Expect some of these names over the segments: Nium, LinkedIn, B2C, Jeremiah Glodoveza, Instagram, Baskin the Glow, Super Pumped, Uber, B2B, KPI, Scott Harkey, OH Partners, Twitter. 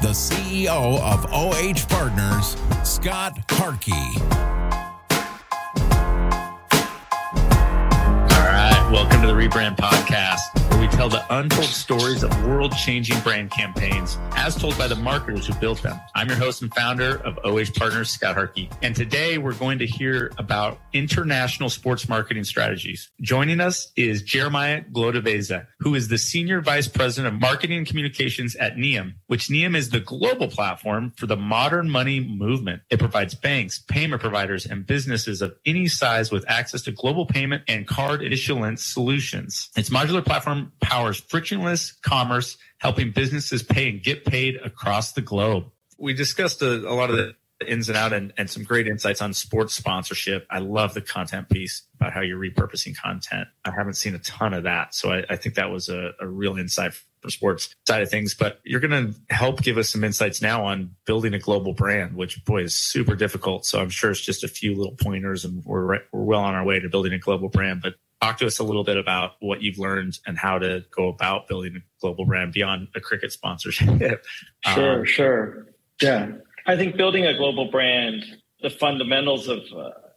the CEO of OH Partners, Scott Harkey. All right, welcome to the Rebrand Podcast, where we tell the untold stories of world-changing brand campaigns as told by the marketers who built them. I'm your host and founder of OH Partners, Scott Harkey. And today we're going to hear about international sports marketing strategies. Joining us is Jeremiah Glodoveza, who is the Senior Vice President of Marketing and Communications at Nium, which Nium is the global platform for the modern money movement. It provides banks, payment providers, and businesses of any size with access to global payment and card issuance solutions. Its modular platform powers frictionless commerce, helping businesses pay and get paid across the globe. We discussed a lot of the ins and outs and some great insights on sports sponsorship. I love the content piece about how you're repurposing content. I haven't seen a ton of that, so I think that was a real insight for sports side of things. But you're going to help give us some insights now on building a global brand, which, boy, is super difficult. So I'm sure it's just a few little pointers, and we're well on our way to building a global brand. But talk to us a little bit about what you've learned and how to go about building a global brand beyond a cricket sponsorship. Sure. Yeah. I think building a global brand, the fundamentals of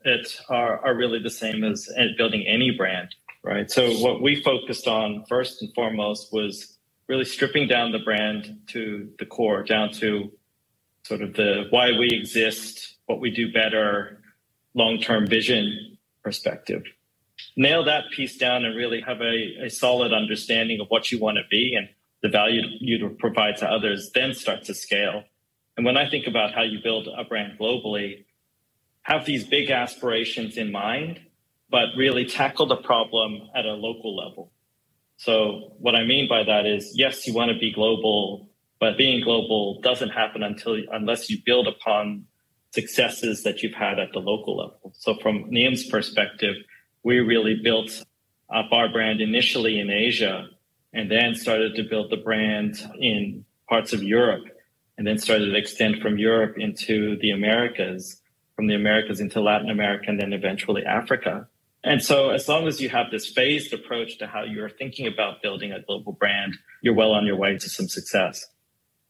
it are really the same as building any brand, right? So what we focused on first and foremost was really stripping down the brand to the core, down to sort of the why we exist, what we do better, long-term vision perspective. Nail that piece down and really have a solid understanding of what you want to be and the value you provide to others, then start to scale. And when I think about how you build a brand globally, have these big aspirations in mind, but really tackle the problem at a local level. So what I mean by that is, yes, you want to be global, but being global doesn't happen unless you build upon successes that you've had at the local level. So from Nium's perspective, we really built up our brand initially in Asia and then started to build the brand in parts of Europe and then started to extend from Europe into the Americas, from the Americas into Latin America, and then eventually Africa. And so as long as you have this phased approach to how you're thinking about building a global brand, you're well on your way to some success.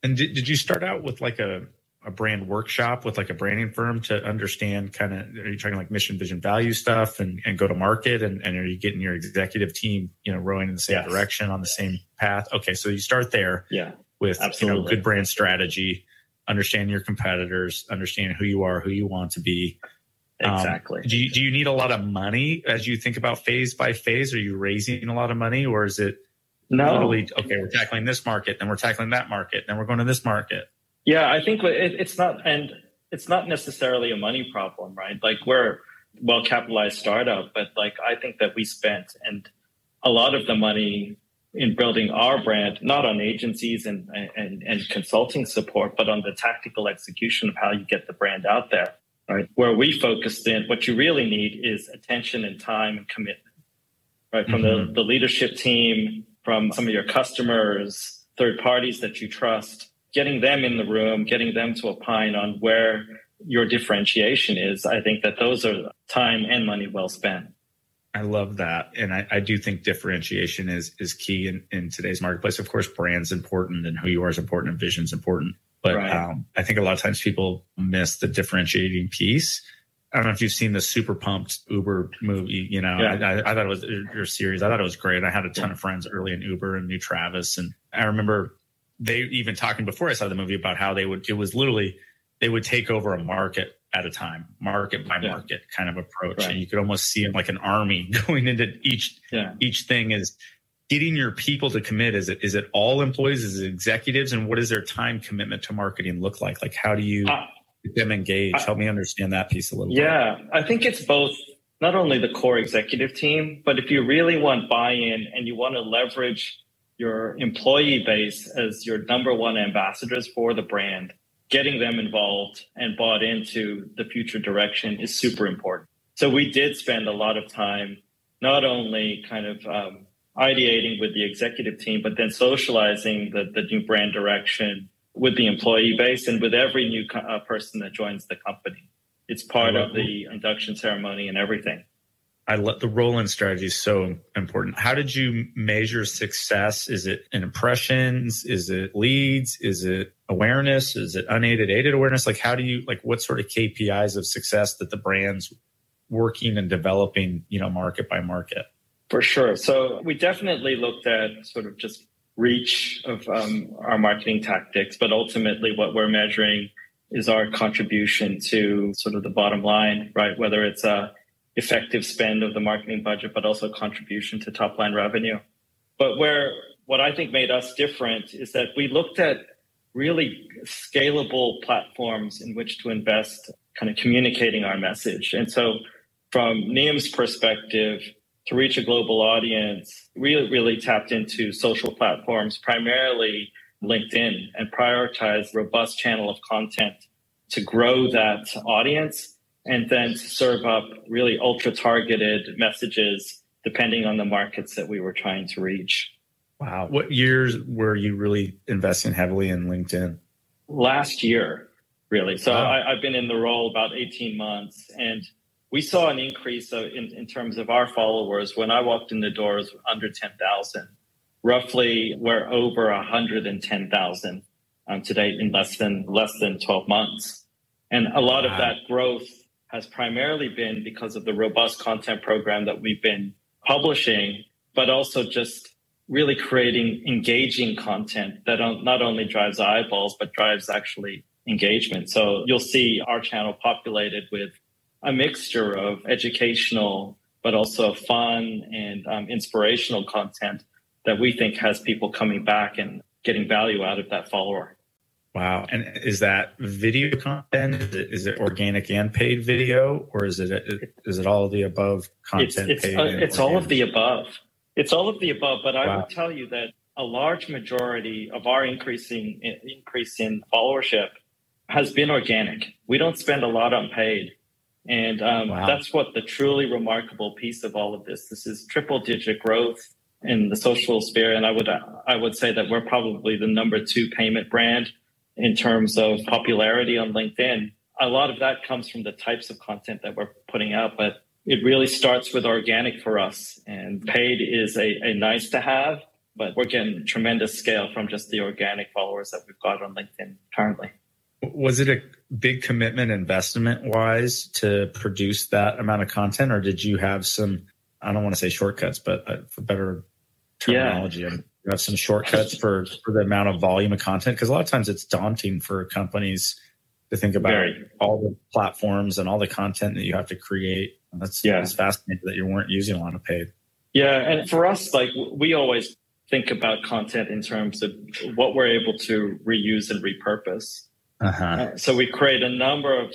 And did you start out with like a brand workshop with like a branding firm to understand kind of, are you talking like mission, vision, value stuff and go to market? And are you getting your executive team, you know, rowing in the same direction on the same path? Okay. So you start there with good brand strategy, understanding your competitors, understanding who you are, who you want to be. Exactly. Do you need a lot of money as you think about phase by phase? Are you raising a lot of money, or is it literally, okay, we're tackling this market, then we're tackling that market, then we're going to this market? Yeah, I think it's not necessarily a money problem, right? Like, we're a well-capitalized startup, but like, I think that we spent and a lot of the money in building our brand, not on agencies and consulting support, but on the tactical execution of how you get the brand out there, right? Where we focused in, what you really need is attention and time and commitment, right? From the leadership team, from some of your customers, third parties that you trust. Getting them in the room, getting them to opine on where your differentiation is, I think that those are time and money well spent. I love that. And I do think differentiation is key in today's marketplace. Of course, brand's important and who you are is important and vision's important. But I think a lot of times people miss the differentiating piece. I don't know if you've seen the Super Pumped Uber movie. You know, yeah. I thought it was your series. I thought it was great. I had a ton of friends early in Uber and knew Travis. And I remember they even talking before I saw the movie about how it was literally they would take over a market at a time, market by market kind of approach. Right. And you could almost see them like an army going into each thing is getting your people to commit. Is it all employees? Is it executives? And what is their time commitment to marketing look like? Like, how do you get them engaged? Help me understand that piece a little bit. Yeah, I think it's both, not only the core executive team, but if you really want buy-in and you want to leverage your employee base as your number one ambassadors for the brand, getting them involved and bought into the future direction is super important. So we did spend a lot of time, not only kind of ideating with the executive team, but then socializing the new brand direction with the employee base and with every new person that joins the company. It's part of the induction ceremony and everything. The roll-in strategy is so important. How did you measure success? Is it in impressions? Is it leads? Is it awareness? Is it unaided awareness? Like, how do you, like, what sort of KPIs of success that the brand's working and developing, you know, market by market? For sure. So we definitely looked at sort of just reach of our marketing tactics, but ultimately what we're measuring is our contribution to sort of the bottom line, right? Whether it's a effective spend of the marketing budget, but also contribution to top line revenue. But what I think made us different is that we looked at really scalable platforms in which to invest, kind of communicating our message. And so from Nium's perspective, to reach a global audience, really, really tapped into social platforms, primarily LinkedIn, and prioritized robust channel of content to grow that audience, and then to serve up really ultra-targeted messages depending on the markets that we were trying to reach. Wow. What years were you really investing heavily in LinkedIn? Last year, really. So I've been in the role about 18 months, and we saw an increase in terms of our followers. When I walked in the doors, under 10,000. Roughly, we're over 110,000 today in less than 12 months. And a lot of that growth has primarily been because of the robust content program that we've been publishing, but also just really creating engaging content that not only drives eyeballs, but drives actually engagement. So you'll see our channel populated with a mixture of educational, but also fun and inspirational content that we think has people coming back and getting value out of that follower. Wow. And is that video content? Is it organic and paid video? Or is it all of the above content? It's all of the above. It's all of the above. But I would tell you that a large majority of our increase in followership has been organic. We don't spend a lot on paid. And that's what the truly remarkable piece of all of this. This is triple-digit growth in the social sphere. And I would say that we're probably the number 2 payment brand in terms of popularity on LinkedIn. A lot of that comes from the types of content that we're putting out, but it really starts with organic for us. And paid is a nice to have, but we're getting tremendous scale from just the organic followers that we've got on LinkedIn currently. Was it a big commitment investment-wise to produce that amount of content, or did you have some, I don't want to say shortcuts, but for better terminology? Yeah. You have some shortcuts for the amount of volume of content, because a lot of times it's daunting for companies to think about all the platforms and all the content that you have to create. And that's fascinating that you weren't using a lot of paid. Yeah, and for us, like, we always think about content in terms of what we're able to reuse and repurpose. So we create a number of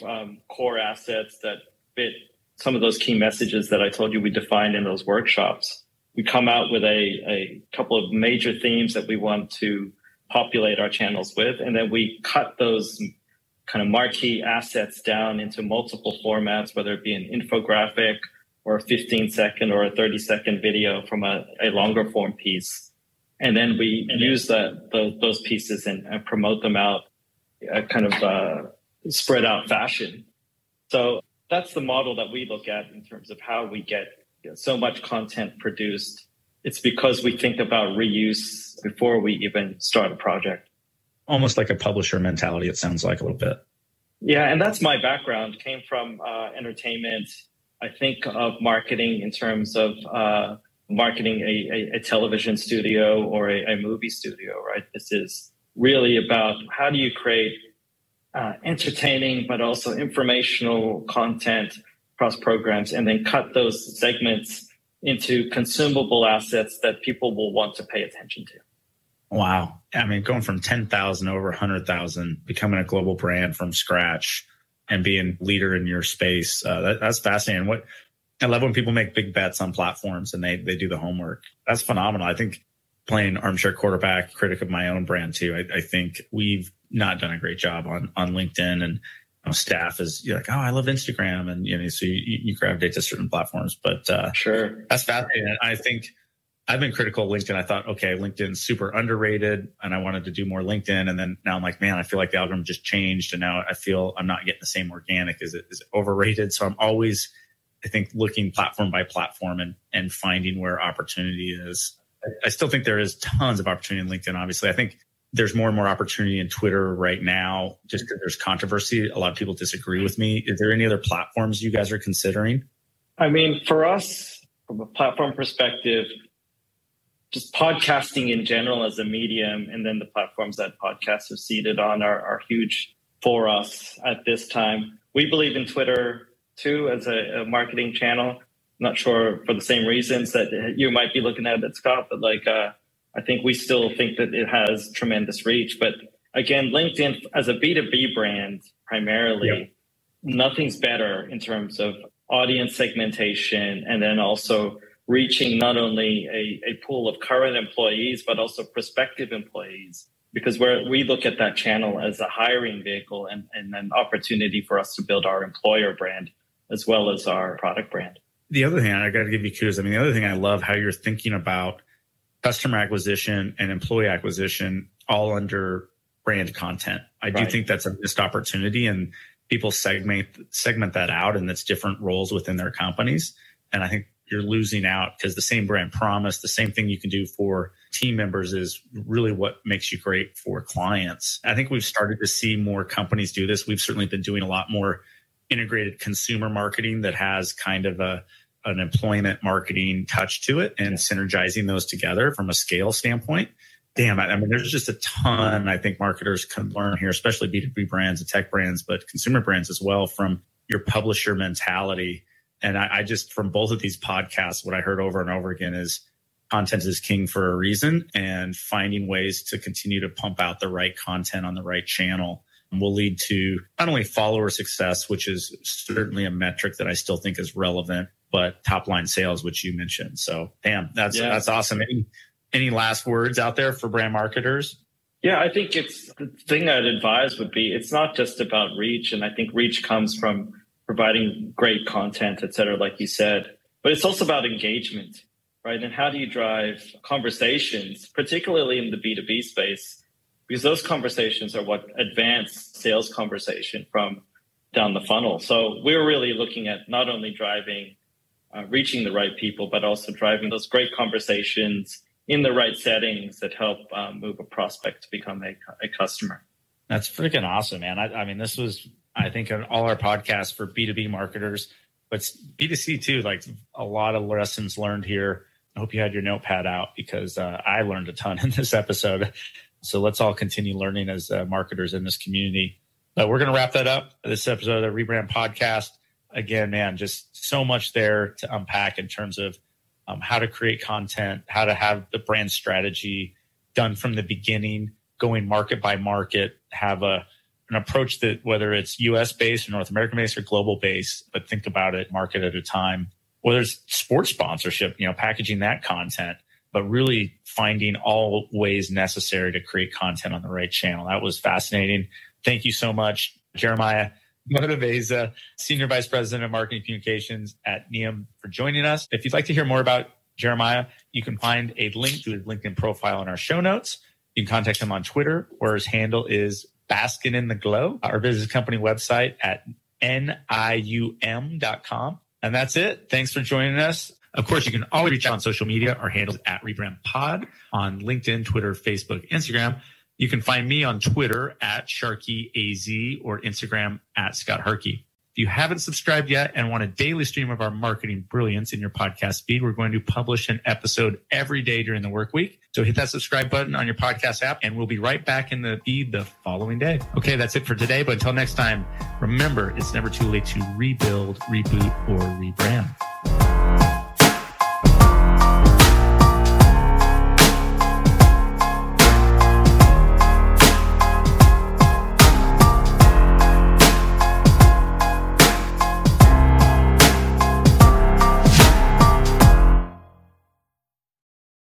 core assets that fit some of those key messages that I told you we defined in those workshops. We come out with a couple of major themes that we want to populate our channels with, and then we cut those kind of marquee assets down into multiple formats, whether it be an infographic or a 15-second or a 30-second video from a longer form piece. And then we use those pieces and promote them out kind of spread out fashion. So that's the model that we look at in terms of how we get so much content produced. It's because we think about reuse before we even start a project. Almost like a publisher mentality, it sounds like a little bit. Yeah, and that's my background. Came from entertainment. I think of marketing in terms of marketing a television studio or a movie studio, right? This is really about how do you create entertaining, but also informational content across programs, and then cut those segments into consumable assets that people will want to pay attention to. Wow. I mean, going from 10,000 over 100,000, becoming a global brand from scratch and being leader in your space. That's fascinating. What I love when people make big bets on platforms and they do the homework. That's phenomenal. I think playing armchair quarterback, critic of my own brand too, I think we've not done a great job on LinkedIn, and staff is, you're like, oh, I love Instagram. And so you gravitate to certain platforms, but sure, that's fascinating. I think I've been critical of LinkedIn. I thought, okay, LinkedIn's super underrated and I wanted to do more LinkedIn. And then now I'm like, man, I feel like the algorithm just changed. And now I feel I'm not getting the same organic. Is it overrated? So I'm always, I think, looking platform by platform and finding where opportunity is. I still think there is tons of opportunity in LinkedIn, obviously. I think there's more and more opportunity in Twitter right now, just because there's controversy. A lot of people disagree with me. Is there any other platforms you guys are considering? I mean, for us, from a platform perspective, just podcasting in general as a medium, and then the platforms that podcasts are seated on are huge for us at this time. We believe in Twitter too as a marketing channel. I'm not sure for the same reasons that you might be looking at it, Scott, but I think we still think that it has tremendous reach. But again, LinkedIn as a B2B brand primarily, Nothing's better in terms of audience segmentation and then also reaching not only a pool of current employees, but also prospective employees, because we look at that channel as a hiring vehicle and an opportunity for us to build our employer brand as well as our product brand. The other thing, I got to give you kudos. I mean, the other thing I love how you're thinking about customer acquisition and employee acquisition all under brand content. I do think that's a missed opportunity, and people segment that out, and that's different roles within their companies. And I think you're losing out because the same brand promise, the same thing you can do for team members is really what makes you great for clients. I think we've started to see more companies do this. We've certainly been doing a lot more integrated consumer marketing that has kind of an employment marketing touch to it, and synergizing those together from a scale standpoint. Damn, I mean, there's just a ton I think marketers can learn here, especially B2B brands and tech brands, but consumer brands as well, from your publisher mentality. And I just, from both of these podcasts, what I heard over and over again is content is king for a reason, and finding ways to continue to pump out the right content on the right channel will lead to not only follower success, which is certainly a metric that I still think is relevant, but top line sales, which you mentioned. So damn, that's awesome. Any last words out there for brand marketers? Yeah, I think it's the thing I'd advise would be, it's not just about reach. And I think reach comes from providing great content, et cetera, like you said, but it's also about engagement, right? And how do you drive conversations, particularly in the B2B space, because those conversations are what advance sales conversation from down the funnel. So we're really looking at not only driving, reaching the right people, but also driving those great conversations in the right settings that help move a prospect to become a customer. That's freaking awesome, man. I mean, this was, I think, on all our podcasts for B2B marketers, but B2C too, like a lot of lessons learned here. I hope you had your notepad out, because I learned a ton in this episode. So let's all continue learning as marketers in this community. But we're going to wrap that up, this episode of the Rebrand Podcast. Again, man, just so much there to unpack in terms of how to create content, how to have the brand strategy done from the beginning, going market by market, have an approach that, whether it's US based or North American based or global based, but think about it market at a time, whether it's sports sponsorship, packaging that content, but really finding all ways necessary to create content on the right channel. That was fascinating. Thank you so much, Jeremiah Glodoveza, Senior Vice President of Marketing Communications at Nium, for joining us. If you'd like to hear more about Jeremiah, you can find a link to his LinkedIn profile in our show notes. You can contact him on Twitter, where his handle is Baskin the Glow, or visit his company website at nium.com. And that's it. Thanks for joining us. Of course, you can always reach out on social media. Our handle is at RebrandPod on LinkedIn, Twitter, Facebook, Instagram. You can find me on Twitter at SharkeyAZ, or Instagram at Scott Harkey. If you haven't subscribed yet and want a daily stream of our marketing brilliance in your podcast feed, we're going to publish an episode every day during the work week. So hit that subscribe button on your podcast app, and we'll be right back in the feed the following day. Okay, that's it for today. But until next time, remember, it's never too late to rebuild, reboot, or rebrand.